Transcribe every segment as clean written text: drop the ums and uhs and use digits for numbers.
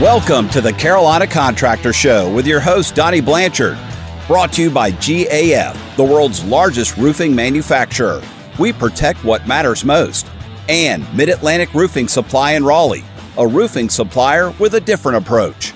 Welcome to The Carolina Contractor Show with your host, Donnie Blanchard. Brought to you by GAF, the world's largest roofing manufacturer. We protect what matters most. And Mid-Atlantic Roofing Supply in Raleigh, a roofing supplier with a different approach.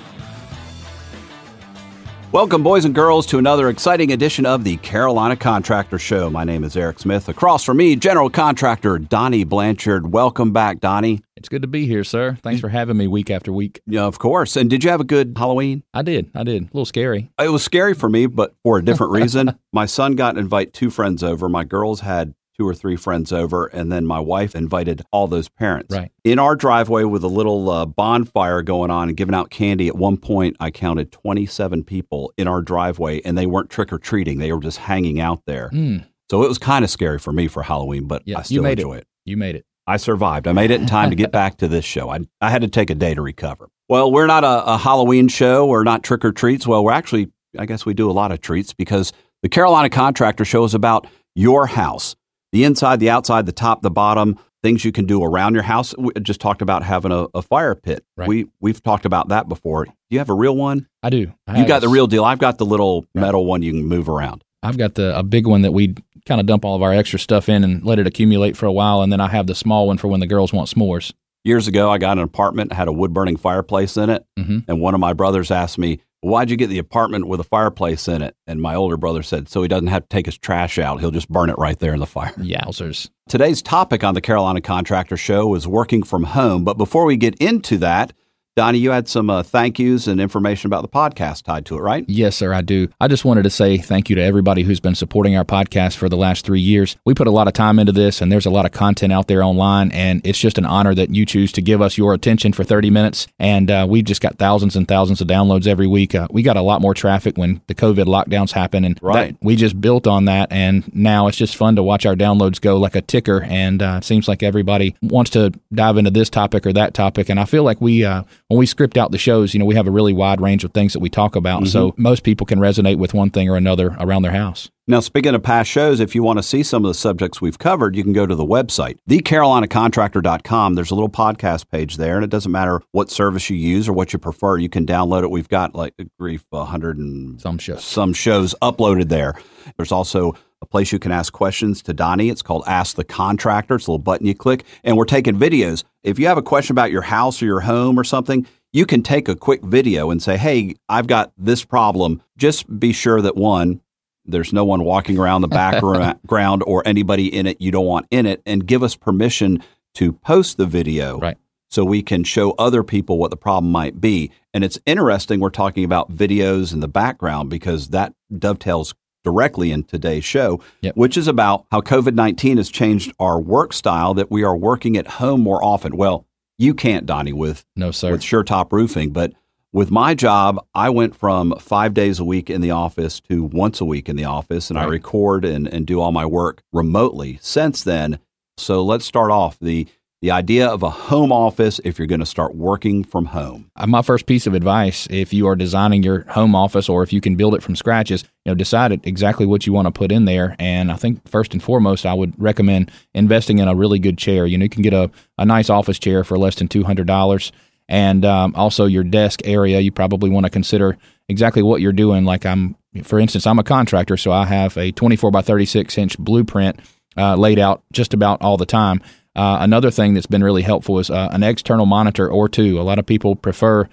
Welcome, boys and girls, to another exciting edition of the Carolina Contractor Show. My name is Eric Smith. Across from me, General Contractor Donnie Blanchard. Welcome back, Donnie. It's good to be here, sir. Thanks for having me week after week. Yeah, of course. And did you have a good Halloween? I did. A little scary. It was scary for me, but for a different reason. My son got to invite two friends over. My girls had two or three friends over, and then my wife invited all those parents. Right. In our driveway with a little bonfire going on and giving out candy. At one point, I counted 27 people in our driveway, and they weren't trick-or-treating. They were just hanging out there. Mm. So it was kind of scary for me for Halloween, but yeah, I still enjoy it. You made it. I survived. I made it in time to get back to this show. I had to take a day to recover. Well, we're not a Halloween show. We're not trick-or-treats. Well, we're actually, I guess we do a lot of treats because the Carolina Contractor Show is about your house. The inside, the outside, the top, the bottom, things you can do around your house. We just talked about having a fire pit. Right. We've talked about that before. Do you have a real one? I do. You got the real deal. I've got the little metal one you can move around. I've got a big one that we kind of dump all of our extra stuff in and let it accumulate for a while, and then I have the small one for when the girls want s'mores. Years ago, I got an apartment, had a wood-burning fireplace in it, and one of my brothers asked me, "Why'd you get the apartment with a fireplace in it?" And my older brother said, so he doesn't have to take his trash out. He'll just burn it right there in the fire. Yowzers. Today's topic on the Carolina Contractor Show is working from home. But before we get into that, Donnie, you had some thank yous and information about the podcast tied to it, right? Yes, sir, I do. I just wanted to say thank you to everybody who's been supporting our podcast for the last 3 years. We put a lot of time into this, and there's a lot of content out there online, and it's just an honor that you choose to give us your attention for 30 minutes, and we've just got thousands and thousands of downloads every week. We got a lot more traffic when the COVID lockdowns happened, and we just built on that, and now it's just fun to watch our downloads go like a ticker, and it seems like everybody wants to dive into this topic or that topic, and I feel like when we script out the shows, we have a really wide range of things that we talk about. So most people can resonate with one thing or another around their house. Now, speaking of past shows, if you want to see some of the subjects we've covered, you can go to the website, thecarolinacontractor.com. There's a little podcast page there, and it doesn't matter what service you use or what you prefer. You can download it. We've got 100 and some shows uploaded there. There's also a place you can ask questions to Donnie. It's called Ask the Contractor. It's a little button you click, and we're taking videos. If you have a question about your house or your home or something, you can take a quick video and say, hey, I've got this problem. Just be sure that, one, there's no one walking around the background or anybody in it you don't want in it, and give us permission to post the video so we can show other people what the problem might be. And it's interesting we're talking about videos in the background because that dovetails directly in today's show, which is about how COVID-19 has changed our work style, that we are working at home more often. Well, you can't, Donnie, with SureTop Roofing, but with my job, I went from 5 days a week in the office to once a week in the office, and I record and do all my work remotely since then. So let's start off the idea of a home office if you're going to start working from home. My first piece of advice, if you are designing your home office or if you can build it from scratch, is decide exactly what you want to put in there. And I think first and foremost, I would recommend investing in a really good chair. You can get a nice office chair for less than $200. And also your desk area, you probably want to consider exactly what you're doing. Like for instance, I'm a contractor, so I have a 24 by 36 inch blueprint laid out just about all the time. Another thing that's been really helpful is an external monitor or two. A lot of people prefer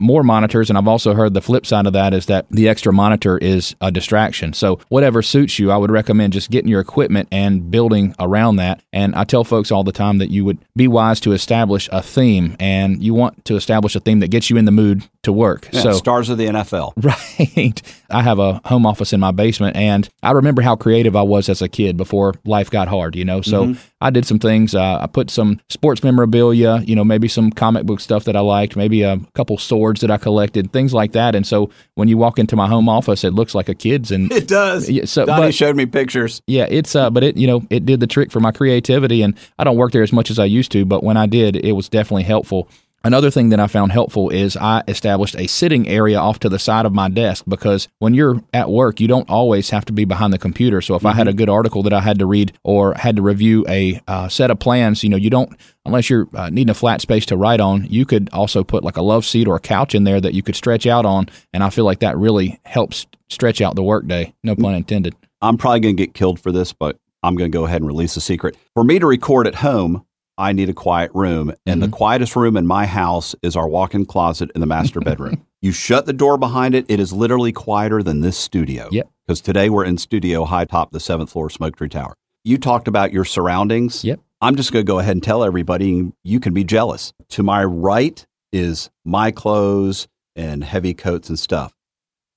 more monitors, and I've also heard the flip side of that is that the extra monitor is a distraction. So whatever suits you, I would recommend just getting your equipment and building around that. And I tell folks all the time that you would be wise to establish a theme, and you want to establish a theme that gets you in the mood to work. Yeah, so stars of the NFL. Right. I have a home office in my basement, and I remember how creative I was as a kid before life got hard, So I did some things. I put some sports memorabilia, maybe some comic book stuff that I liked, maybe a couple swords that I collected, things like that. And so when you walk into my home office, it looks like a kid's. And it does. So, Donnie showed me pictures. Yeah, it's but it it did the trick for my creativity, and I don't work there as much as I used to, but when I did, it was definitely helpful. Another thing that I found helpful is I established a sitting area off to the side of my desk, because when you're at work, you don't always have to be behind the computer. So if I had a good article that I had to read or had to review a set of plans, you know, you don't, unless you're needing a flat space to write on, you could also put like a love seat or a couch in there that you could stretch out on. And I feel like that really helps stretch out the workday. No pun intended. I'm probably going to get killed for this, but I'm going to go ahead and release a secret. For me to record at home, I need a quiet room. And the quietest room in my house is our walk-in closet in the master bedroom. You shut the door behind it. It is literally quieter than this studio. Yep. Because today we're in studio high top the 7th floor Smoke Tree Tower. You talked about your surroundings. Yep. I'm just going to go ahead and tell everybody you can be jealous. To my right is my clothes and heavy coats and stuff.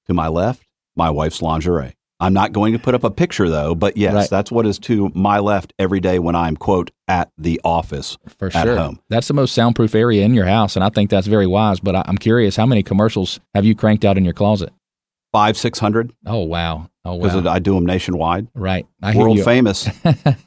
To my left, my wife's lingerie. I'm not going to put up a picture, though, but yes, that's what is to my left every day when I'm, quote, at the office for at home. That's the most soundproof area in your house, and I think that's very wise, but I'm curious, how many commercials have you cranked out in your closet? 500-600. Oh, wow. Oh, wow. Because I do them nationwide. Right. I hear world you. Famous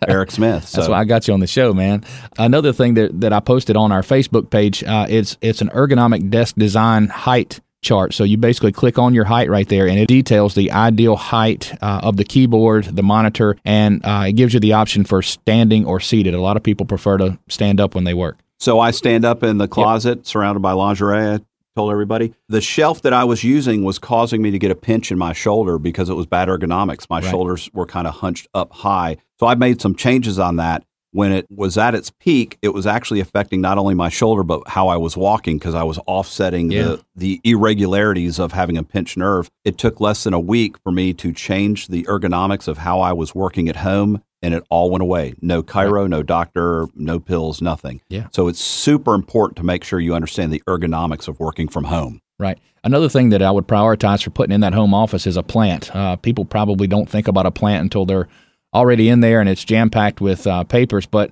Eric Smith. So. That's why I got you on the show, man. Another thing that I posted on our Facebook page, it's an ergonomic desk design height chart. So you basically click on your height right there, and it details the ideal height of the keyboard, the monitor, and it gives you the option for standing or seated. A lot of people prefer to stand up when they work. So I stand up in the closet surrounded by lingerie. I told everybody the shelf that I was using was causing me to get a pinch in my shoulder because it was bad ergonomics. My shoulders were kind of hunched up high. So I made some changes on that. When it was at its peak, it was actually affecting not only my shoulder, but how I was walking, because I was offsetting the irregularities of having a pinched nerve. It took less than a week for me to change the ergonomics of how I was working at home, and it all went away. No chiro, no doctor, no pills, nothing. Yeah. So it's super important to make sure you understand the ergonomics of working from home. Right. Another thing that I would prioritize for putting in that home office is a plant. People probably don't think about a plant until they're already in there and it's jam-packed with papers, but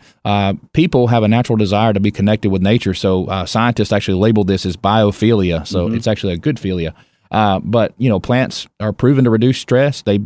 people have a natural desire to be connected with nature. So scientists actually label this as biophilia. So it's actually a good philia. But, you know, plants are proven to reduce stress. They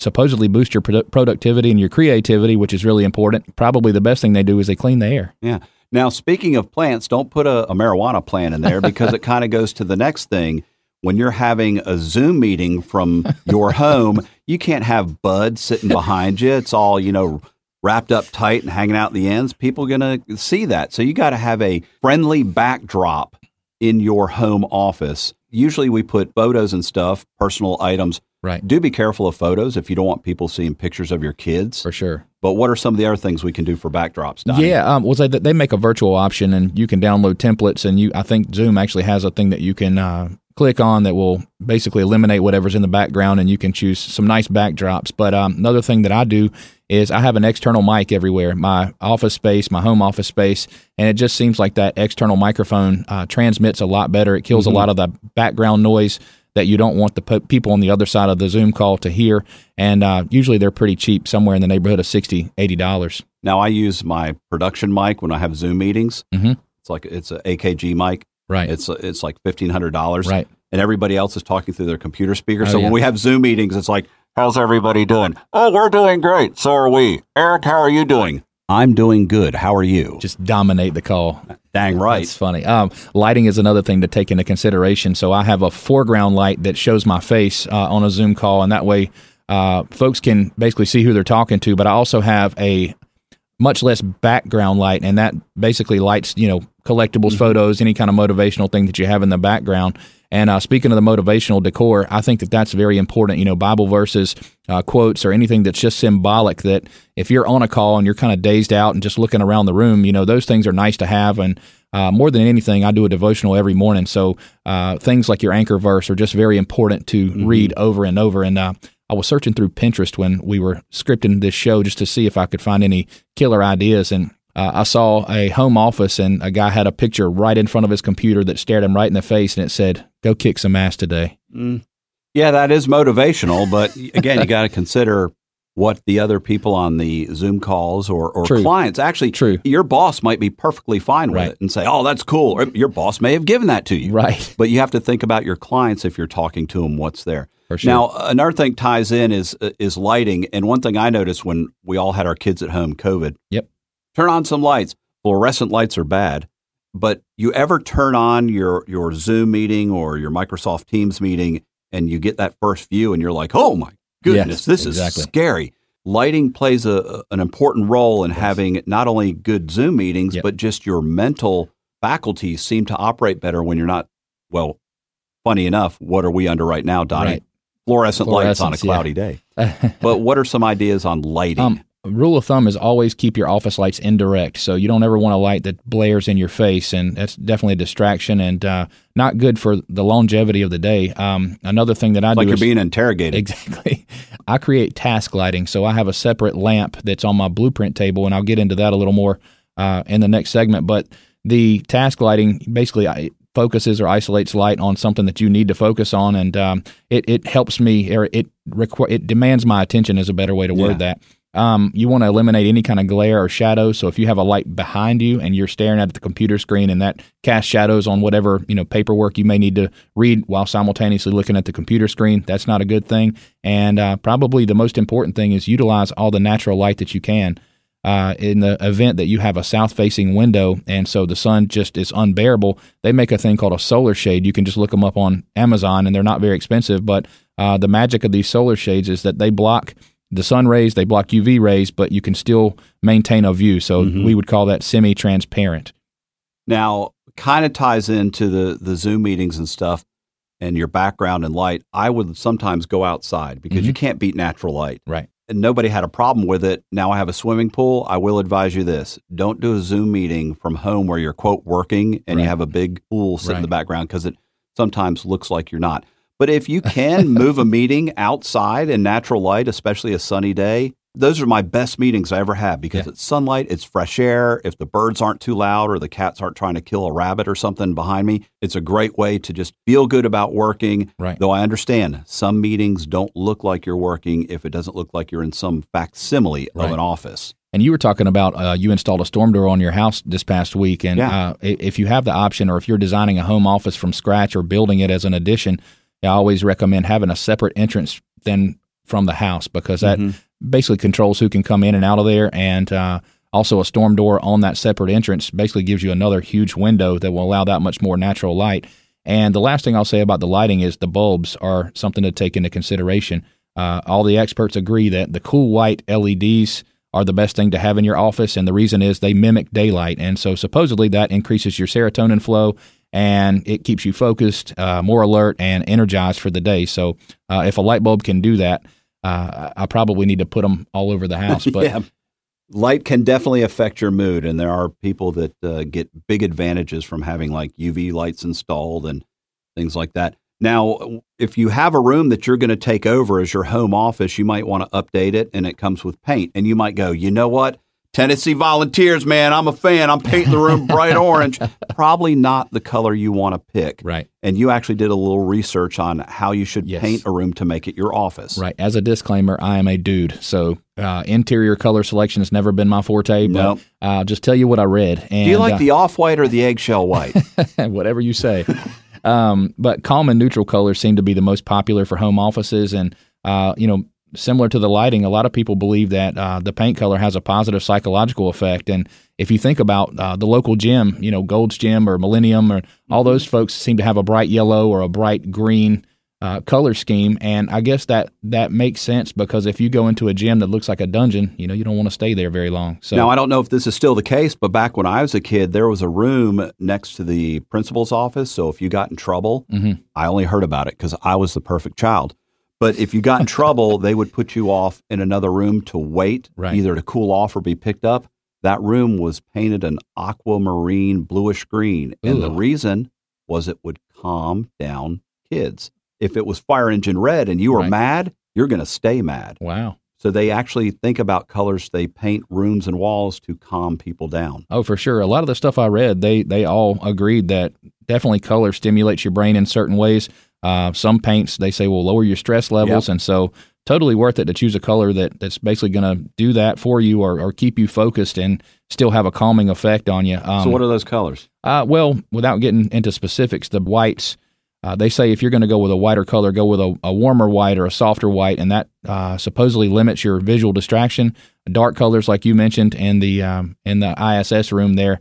supposedly boost your productivity and your creativity, which is really important. Probably the best thing they do is they clean the air. Yeah. Now, speaking of plants, don't put a marijuana plant in there, because it kind of goes to the next thing. When you're having a Zoom meeting from your home, you can't have bud sitting behind you. It's all, you know, wrapped up tight and hanging out the ends. People are going to see that. So you got to have a friendly backdrop in your home office. Usually we put photos and stuff, personal items. Right. Do be careful of photos if you don't want people seeing pictures of your kids. For sure. But what are some of the other things we can do for backdrops, Donnie? Yeah, well, they make a virtual option, and you can download templates. And I think Zoom actually has a thing that you can click on that will basically eliminate whatever's in the background, and you can choose some nice backdrops. But another thing that I do is I have an external mic everywhere, my office space, my home office space, and it just seems like that external microphone transmits a lot better. It kills a lot of the background noise that you don't want the people on the other side of the Zoom call to hear. And usually they're pretty cheap, somewhere in the neighborhood of $60, $80. Now, I use my production mic when I have Zoom meetings. Mm-hmm. It's an AKG mic. Right. It's like $1,500. Right. And everybody else is talking through their computer speaker. So when we have Zoom meetings, it's like, how's everybody doing? Oh, we're doing great. So are we. Eric, how are you doing? I'm doing good. How are you? Just dominate the call. Dang right. That's funny. Lighting is another thing to take into consideration. So I have a foreground light that shows my face on a Zoom call, and that way folks can basically see who they're talking to. But I also have a much less background light, and that basically lights, you know, collectibles, photos, any kind of motivational thing that you have in the background. And speaking of the motivational decor, I think that that's very important. You know, Bible verses, quotes, or anything that's just symbolic, that if you're on a call and you're kind of dazed out and just looking around the room, you know, those things are nice to have. And more than anything, I do a devotional every morning. So things like your anchor verse are just very important to read over and over. And I was searching through Pinterest when we were scripting this show just to see if I could find any killer ideas. And I saw a home office, and a guy had a picture right in front of his computer that stared him right in the face, and it said, "Go kick some ass today." Yeah, that is motivational, but again, you got to consider what the other people on the Zoom calls or clients actually. True. Your boss might be perfectly fine with it and say, "Oh, that's cool." Or your boss may have given that to you, right? But you have to think about your clients if you're talking to them. What's there? For sure. Now, another thing ties in is lighting, and one thing I noticed when we all had our kids at home, COVID. Yep. Turn on some lights. Fluorescent lights are bad, But you ever turn on your Zoom meeting or your Microsoft Teams meeting and you get that first view and you're like, oh, my goodness, this is scary. Lighting plays an important role in having not only good Zoom meetings, but just your mental faculties seem to operate better when you're not, well, funny enough, what are we under right now, Donnie? Right. Fluorescent lights on a cloudy day. But what are some ideas on lighting? Rule of thumb is always keep your office lights indirect. So you don't ever want a light that blares in your face, and that's definitely a distraction and not good for the longevity of the day. Another thing that I do is... Like you're being interrogated. Exactly. I create task lighting. So I have a separate lamp that's on my blueprint table, and I'll get into that a little more in the next segment. But the task lighting basically focuses or isolates light on something that you need to focus on, and it helps me, or it demands my attention is a better way to word that. You want to eliminate any kind of glare or shadow. So if you have a light behind you and you're staring at the computer screen and that casts shadows on whatever, paperwork you may need to read while simultaneously looking at the computer screen, that's not a good thing. And probably the most important thing is utilize all the natural light that you can. In the event that you have a south-facing window and so the sun just is unbearable, they make a thing called a solar shade. You can just look them up on Amazon, and they're not very expensive. But the magic of these solar shades is that they block the sun rays, they block UV rays, but you can still maintain a view. So we would call that semi-transparent. Now, kind of ties into the Zoom meetings and stuff and your background and light. I would sometimes go outside because you can't beat natural light. Right. And nobody had a problem with it. Now I have a swimming pool. I will advise you this. Don't do a Zoom meeting from home where you're, quote, working and you have a big pool sitting in the background because it sometimes looks like you're not. But if you can move a meeting outside in natural light, especially a sunny day, those are my best meetings I ever had because it's sunlight, it's fresh air. If the birds aren't too loud or the cats aren't trying to kill a rabbit or something behind me, it's a great way to just feel good about working. Right. Though I understand some meetings don't look like you're working if it doesn't look like you're in some facsimile of an office. And you were talking about you installed a storm door on your house this past week. And if you have the option, or if you're designing a home office from scratch or building it as an addition, I always recommend having a separate entrance than from the house, because that basically controls who can come in and out of there. And also a storm door on that separate entrance basically gives you another huge window that will allow that much more natural light. And the last thing I'll say about the lighting is the bulbs are something to take into consideration. All the experts agree that the cool white LEDs are the best thing to have in your office, and the reason is they mimic daylight. And so supposedly that increases your serotonin flow, and it keeps you focused, more alert, and energized for the day. So if a light bulb can do that, I probably need to put them all over the house. But light can definitely affect your mood, and there are people that get big advantages from having like UV lights installed and things like that. Now, if you have a room that you're going to take over as your home office, you might want to update it, and it comes with paint. And you might go, you know what? Tennessee Volunteers, man, I'm a fan. I'm painting the room bright orange. Probably not the color you want to pick. Right. And you actually did a little research on how you should paint a room to make it your office. Right. As a disclaimer, I am a dude. So interior color selection has never been my forte, but I'll just tell you what I read. And, do you like the off-white or the eggshell white? Whatever you say. But calm and neutral colors seem to be the most popular for home offices. And, similar to the lighting, a lot of people believe that the paint color has a positive psychological effect. And if you think about the local gym, Gold's Gym or Millennium, or all those folks seem to have a bright yellow or a bright green color scheme. And I guess that makes sense, because if you go into a gym that looks like a dungeon, you don't want to stay there very long. So now, I don't know if this is still the case, but back when I was a kid, there was a room next to the principal's office. So if you got in trouble, I only heard about it because I was the perfect child. But if you got in trouble, they would put you off in another room to wait, either to cool off or be picked up. That room was painted an aquamarine bluish green. And the reason was it would calm down kids. If it was fire engine red and you were mad, you're going to stay mad. Wow. So they actually think about colors. They paint rooms and walls to calm people down. Oh, for sure. A lot of the stuff I read, they all agreed that definitely color stimulates your brain in certain ways. Some paints, they say, will lower your stress levels. Yep. And so totally worth it to choose a color that's basically going to do that for you, or keep you focused and still have a calming effect on you. So what are those colors? Well, without getting into specifics, the whites, they say if you're going to go with a whiter color, go with a warmer white or a softer white, and that supposedly limits your visual distraction. Dark colors, like you mentioned, in the ISS room there,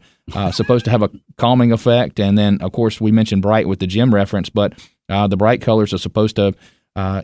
supposed to have a calming effect. And then, of course, we mentioned bright with the gym reference, but the bright colors are supposed to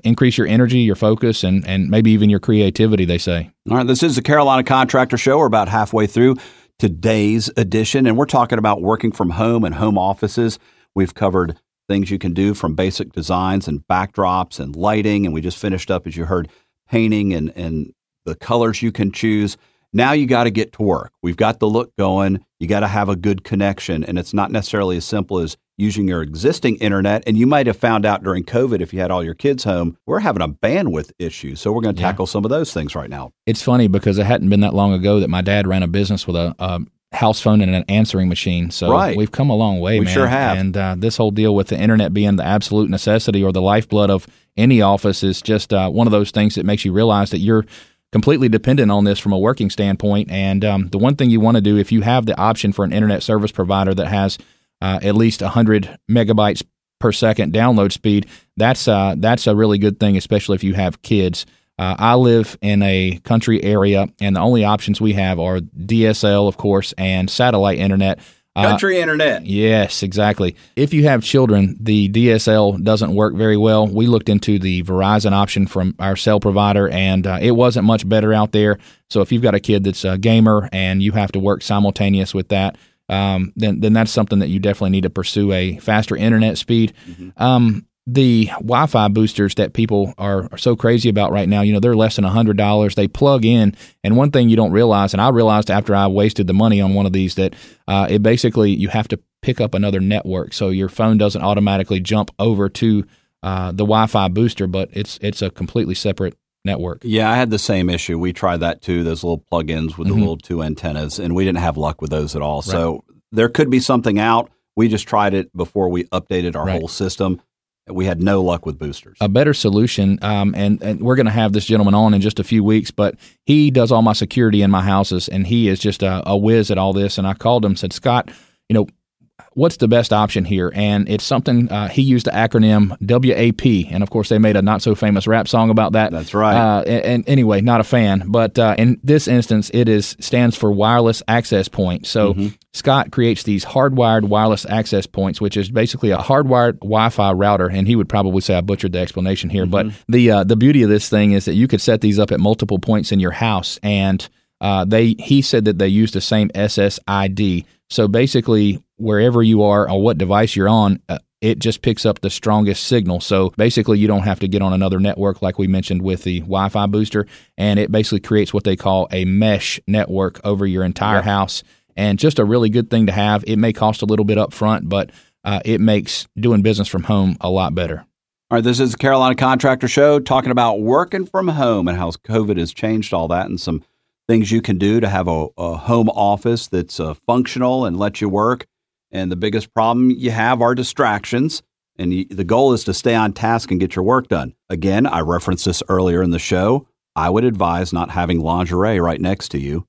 increase your energy, your focus, and maybe even your creativity, they say. All right, this is the Carolina Contractor Show. We're about halfway through today's edition, and we're talking about working from home and home offices. We've covered things you can do from basic designs and backdrops and lighting, and we just finished up, as you heard, painting and the colors you can choose. Now you got to get to work. We've got the look going. You got to have a good connection, and it's not necessarily as simple as using your existing internet. And you might have found out during COVID, if you had all your kids home, we're having a bandwidth issue. So we're going to tackle some of those things right now. It's funny because it hadn't been that long ago that my dad ran a business with a house phone and an answering machine. So we've come a long way, man. We sure have. And this whole deal with the internet being the absolute necessity or the lifeblood of any office is just one of those things that makes you realize that you're completely dependent on this from a working standpoint. And the one thing you want to do, if you have the option for an internet service provider that has at least 100 megabytes per second download speed, that's a really good thing, especially if you have kids. I live in a country area, and the only options we have are DSL, of course, and satellite internet. Country internet. Yes, exactly. If you have children, the DSL doesn't work very well. We looked into the Verizon option from our cell provider, and it wasn't much better out there. So if you've got a kid that's a gamer and you have to work simultaneous with that, then that's something that you definitely need to pursue, a faster internet speed. Mm-hmm. The Wi-Fi boosters that people are so crazy about right now, you know, they're less than $100. They plug in. And one thing you don't realize, and I realized after I wasted the money on one of these, that it basically, you have to pick up another network. So your phone doesn't automatically jump over to the Wi-Fi booster, but it's a completely separate network. Yeah, I had the same issue. We tried that too, those little plug-ins with the little two antennas, and we didn't have luck with those at all. Right. So there could be something out. We just tried it before we updated our whole system. We had no luck with boosters. A better solution, and we're going to have this gentleman on in just a few weeks, but he does all my security in my houses, and he is just a whiz at all this. And I called him and said, Scott, you know, what's the best option here? And it's something, he used the acronym WAP. And of course, they made a not so famous rap song about that. That's right. And anyway, not a fan. But in this instance, it stands for wireless access point. So Scott creates these hardwired wireless access points, which is basically a hardwired Wi-Fi router. And he would probably say I butchered the explanation here. But the beauty of this thing is that you could set these up at multiple points in your house. And he said that they use the same SSID. So basically, wherever you are or what device you're on, it just picks up the strongest signal. So basically, you don't have to get on another network like we mentioned with the Wi-Fi booster. And it basically creates what they call a mesh network over your entire house. And just a really good thing to have. It may cost a little bit up front, but it makes doing business from home a lot better. All right, this is the Carolina Contractor Show, talking about working from home and how COVID has changed all that and some things you can do to have a home office that's functional and lets you work. And the biggest problem you have are distractions. And the goal is to stay on task and get your work done. Again, I referenced this earlier in the show. I would advise not having lingerie right next to you.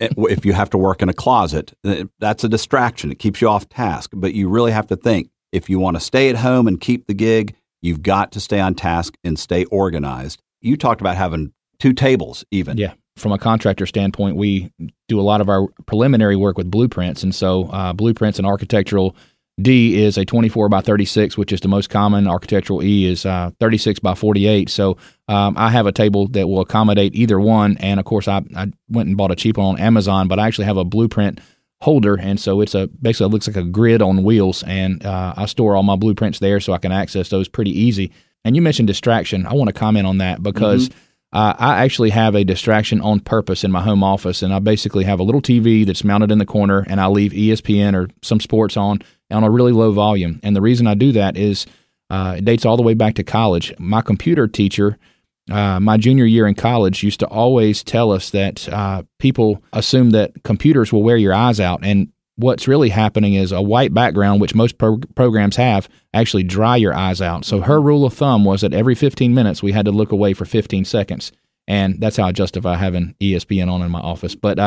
If you have to work in a closet, that's a distraction. It keeps you off task. But you really have to think, if you want to stay at home and keep the gig, you've got to stay on task and stay organized. You talked about having two tables even. Yeah. From a contractor standpoint, we do a lot of our preliminary work with blueprints. And so blueprints and architectural D is a 24 by 36, which is the most common. Architectural E is 36 by 48. So I have a table that will accommodate either one. And, of course, I went and bought a cheap one on Amazon, but I actually have a blueprint holder. And so it's basically it looks like a grid on wheels. And I store all my blueprints there so I can access those pretty easy. And you mentioned distraction. I want to comment on that because I actually have a distraction on purpose in my home office, and I basically have a little TV that's mounted in the corner, and I leave ESPN or some sports on a really low volume. And the reason I do that is it dates all the way back to college. My computer teacher, my junior year in college, used to always tell us that people assume that computers will wear your eyes out. And what's really happening is a white background, which most programs have, actually dry your eyes out. So her rule of thumb was that every 15 minutes we had to look away for 15 seconds. And that's how I justify having ESPN on in my office. But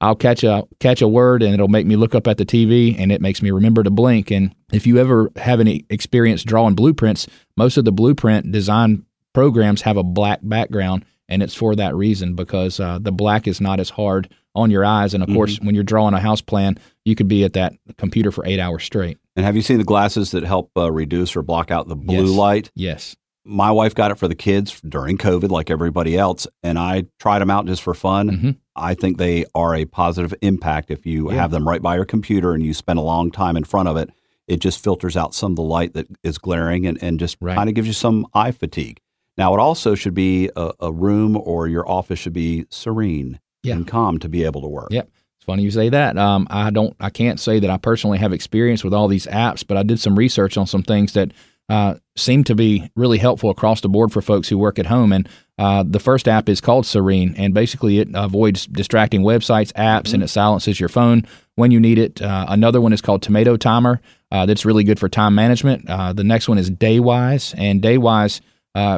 I'll catch a word, and it'll make me look up at the TV, and it makes me remember to blink. And if you ever have any experience drawing blueprints, most of the blueprint design programs have a black background, and it's for that reason because the black is not as hard on your eyes. And of course, when you're drawing a house plan, you could be at that computer for 8 hours straight. And have you seen the glasses that help reduce or block out the blue light? Yes. My wife got it for the kids during COVID, like everybody else, and I tried them out just for fun. I think they are a positive impact. If you have them right by your computer and you spend a long time in front of it, it just filters out some of the light that is glaring and just kind of gives you some eye fatigue. Now, it also should be a room or your office should be serene and calm to be able to work. Yep. It's funny you say that. I can't say that I personally have experience with all these apps, but I did some research on some things that seem to be really helpful across the board for folks who work at home. And the first app is called Serene, and basically it avoids distracting websites, apps, and it silences your phone when you need it. Another one is called Tomato Timer. That's really good for time management. The next one is Daywise, and Daywise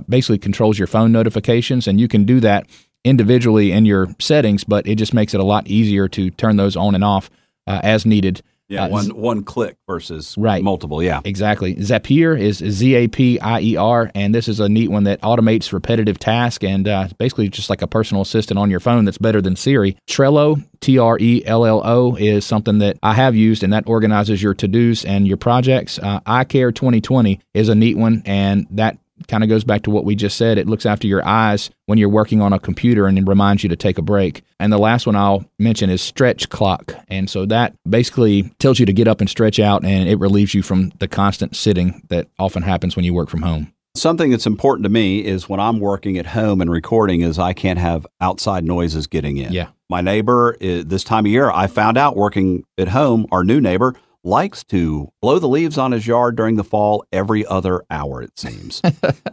basically controls your phone notifications, and you can do that individually in your settings, but it just makes it a lot easier to turn those on and off as needed. Yeah, one click versus multiple, exactly. Zapier is Zapier, and this is a neat one that automates repetitive tasks and basically just like a personal assistant on your phone that's better than Siri. Trello, Trello, is something that I have used, and that organizes your to-dos and your projects. iCare 2020 is a neat one, and that kind of goes back to what we just said. It looks after your eyes when you're working on a computer and it reminds you to take a break. And the last one I'll mention is Stretch Clock. And so that basically tells you to get up and stretch out, and it relieves you from the constant sitting that often happens when you work from home. Something that's important to me is when I'm working at home and recording is I can't have outside noises getting in. Yeah. My neighbor, this time of year, I found out working at home, our new neighbor likes to blow the leaves on his yard during the fall every other hour, it seems.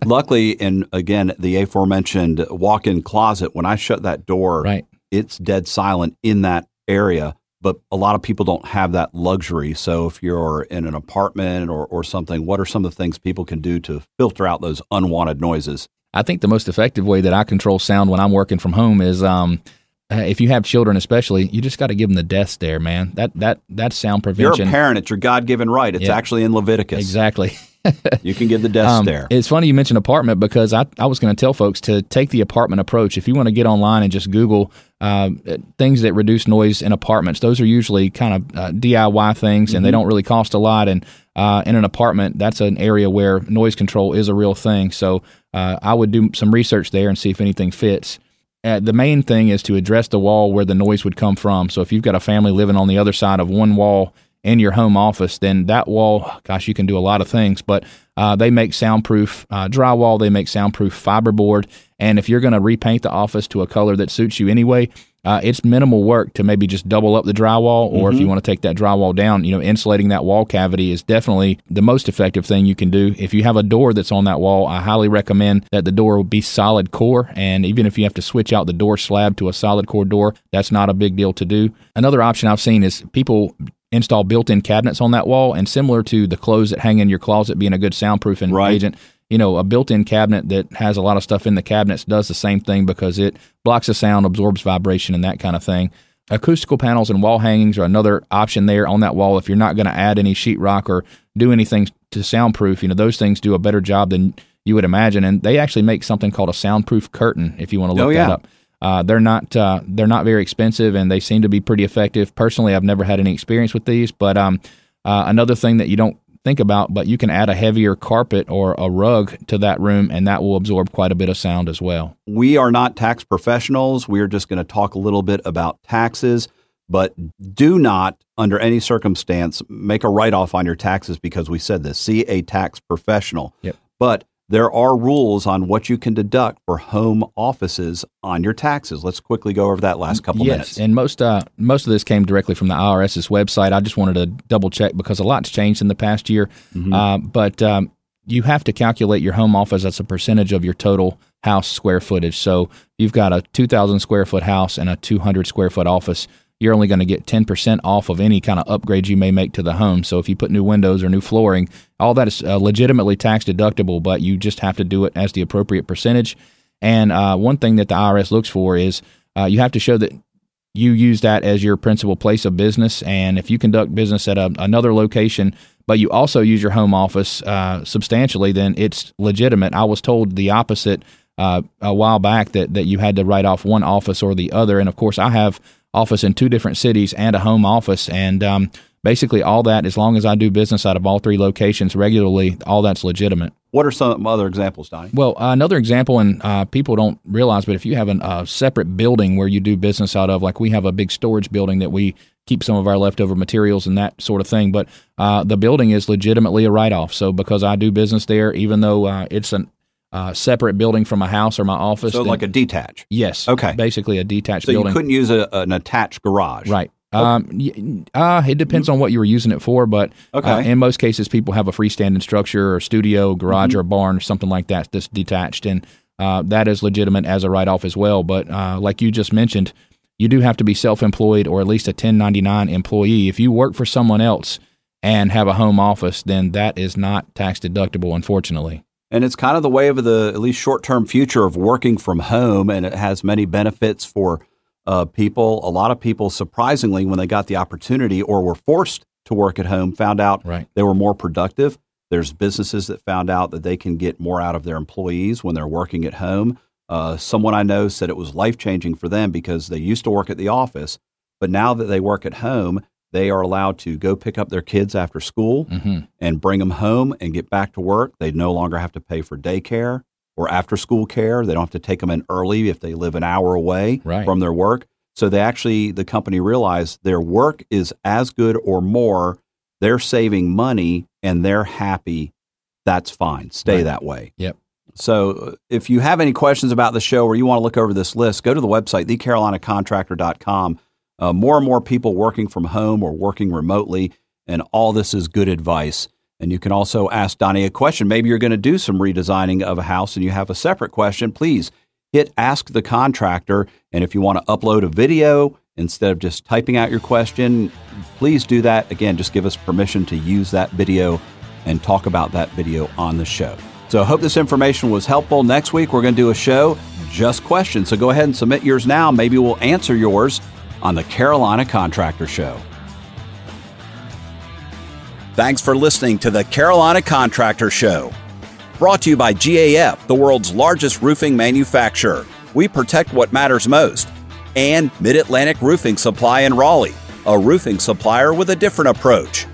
Luckily, and again, the aforementioned walk-in closet, when I shut that door, it's dead silent in that area. But a lot of people don't have that luxury. So if you're in an apartment or something, what are some of the things people can do to filter out those unwanted noises? I think the most effective way that I control sound when I'm working from home is if you have children, especially, you just got to give them the death stare, man. That's sound prevention. You're a parent. It's your God-given right. It's actually in Leviticus. Exactly. You can give the death stare. It's funny you mentioned apartment because I was going to tell folks to take the apartment approach. If you want to get online and just Google things that reduce noise in apartments, those are usually kind of DIY things, and they don't really cost a lot. And in an apartment, that's an area where noise control is a real thing. So I would do some research there and see if anything fits. The main thing is to address the wall where the noise would come from. So if you've got a family living on the other side of one wall in your home office, then that wall, gosh, you can do a lot of things. But they make soundproof drywall. They make soundproof fiberboard. And if you're going to repaint the office to a color that suits you anyway, it's minimal work to maybe just double up the drywall. Or if you want to take that drywall down, you know, insulating that wall cavity is definitely the most effective thing you can do. If you have a door that's on that wall, I highly recommend that the door be solid core. And even if you have to switch out the door slab to a solid core door, that's not a big deal to do. Another option I've seen is people install built-in cabinets on that wall. And similar to the clothes that hang in your closet being a good soundproofing agent, you know, a built-in cabinet that has a lot of stuff in the cabinets does the same thing because it blocks the sound, absorbs vibration, and that kind of thing. Acoustical panels and wall hangings are another option there on that wall. If you're not going to add any sheetrock or do anything to soundproof, you know, those things do a better job than you would imagine. And they actually make something called a soundproof curtain, if you want to look that up. They're not very expensive, and they seem to be pretty effective. Personally, I've never had any experience with these, but another thing that you don't think about, but you can add a heavier carpet or a rug to that room, and that will absorb quite a bit of sound as well. We are not tax professionals. We are just going to talk a little bit about taxes, but do not, under any circumstance, make a write-off on your taxes because we said this. See a tax professional. Yep. But there are rules on what you can deduct for home offices on your taxes. Let's quickly go over that last couple minutes. Yes, and most of this came directly from the IRS's website. I just wanted to double check because a lot's changed in the past year. But you have to calculate your home office as a percentage of your total house square footage. So you've got a 2,000 square foot house and a 200 square foot office. You're only going to get 10% off of any kind of upgrade you may make to the home. So if you put new windows or new flooring, all that is legitimately tax deductible, but you just have to do it as the appropriate percentage. And one thing that the IRS looks for is you have to show that you use that as your principal place of business. And if you conduct business at another location, but you also use your home office substantially, then it's legitimate. I was told the opposite a while back that you had to write off one office or the other. And of course, I have office in two different cities and a home office. And basically all that, as long as I do business out of all three locations regularly, all that's legitimate. What are some other examples, Donnie? Well, another example, and people don't realize, but if you have a separate building where you do business out of, like we have a big storage building that we keep some of our leftover materials and that sort of thing. But the building is legitimately a write-off. So because I do business there, even though it's a separate building from my house or my office. So then, like a detached? Yes. Okay. Basically a detached building. So you couldn't use an attached garage? Right. Okay. It depends on what you were using it for, but in most cases, people have a freestanding structure or studio, garage, or barn or something like that that's detached, and that is legitimate as a write-off as well. But like you just mentioned, you do have to be self-employed or at least a 1099 employee. If you work for someone else and have a home office, then that is not tax deductible, unfortunately. And it's kind of the way of the at least short-term future of working from home, and it has many benefits for people. A lot of people, surprisingly, when they got the opportunity or were forced to work at home, found out they were more productive. There's businesses that found out that they can get more out of their employees when they're working at home. Someone I know said it was life-changing for them because they used to work at the office, but now that they work at home, they are allowed to go pick up their kids after school and bring them home and get back to work. They no longer have to pay for daycare or after-school care. They don't have to take them in early if they live an hour away from their work. So they actually, the company realized their work is as good or more. They're saving money and they're happy. That's fine. Stay that way. Yep. So if you have any questions about the show or you want to look over this list, go to the website, thecarolinacontractor.com. More and more people working from home or working remotely, and all this is good advice. And you can also ask Donnie a question. Maybe you're going to do some redesigning of a house and you have a separate question. Please hit Ask the Contractor. And if you want to upload a video instead of just typing out your question, please do that. Again, just give us permission to use that video and talk about that video on the show. So I hope this information was helpful. Next week, we're going to do a show, just questions. So go ahead and submit yours now. Maybe we'll answer yours on the Carolina Contractor Show. Thanks for listening to the Carolina Contractor Show. Brought to you by GAF, the world's largest roofing manufacturer. We protect what matters most. And Mid-Atlantic Roofing Supply in Raleigh, a roofing supplier with a different approach.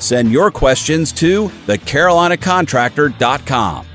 Send your questions to thecarolinacontractor.com.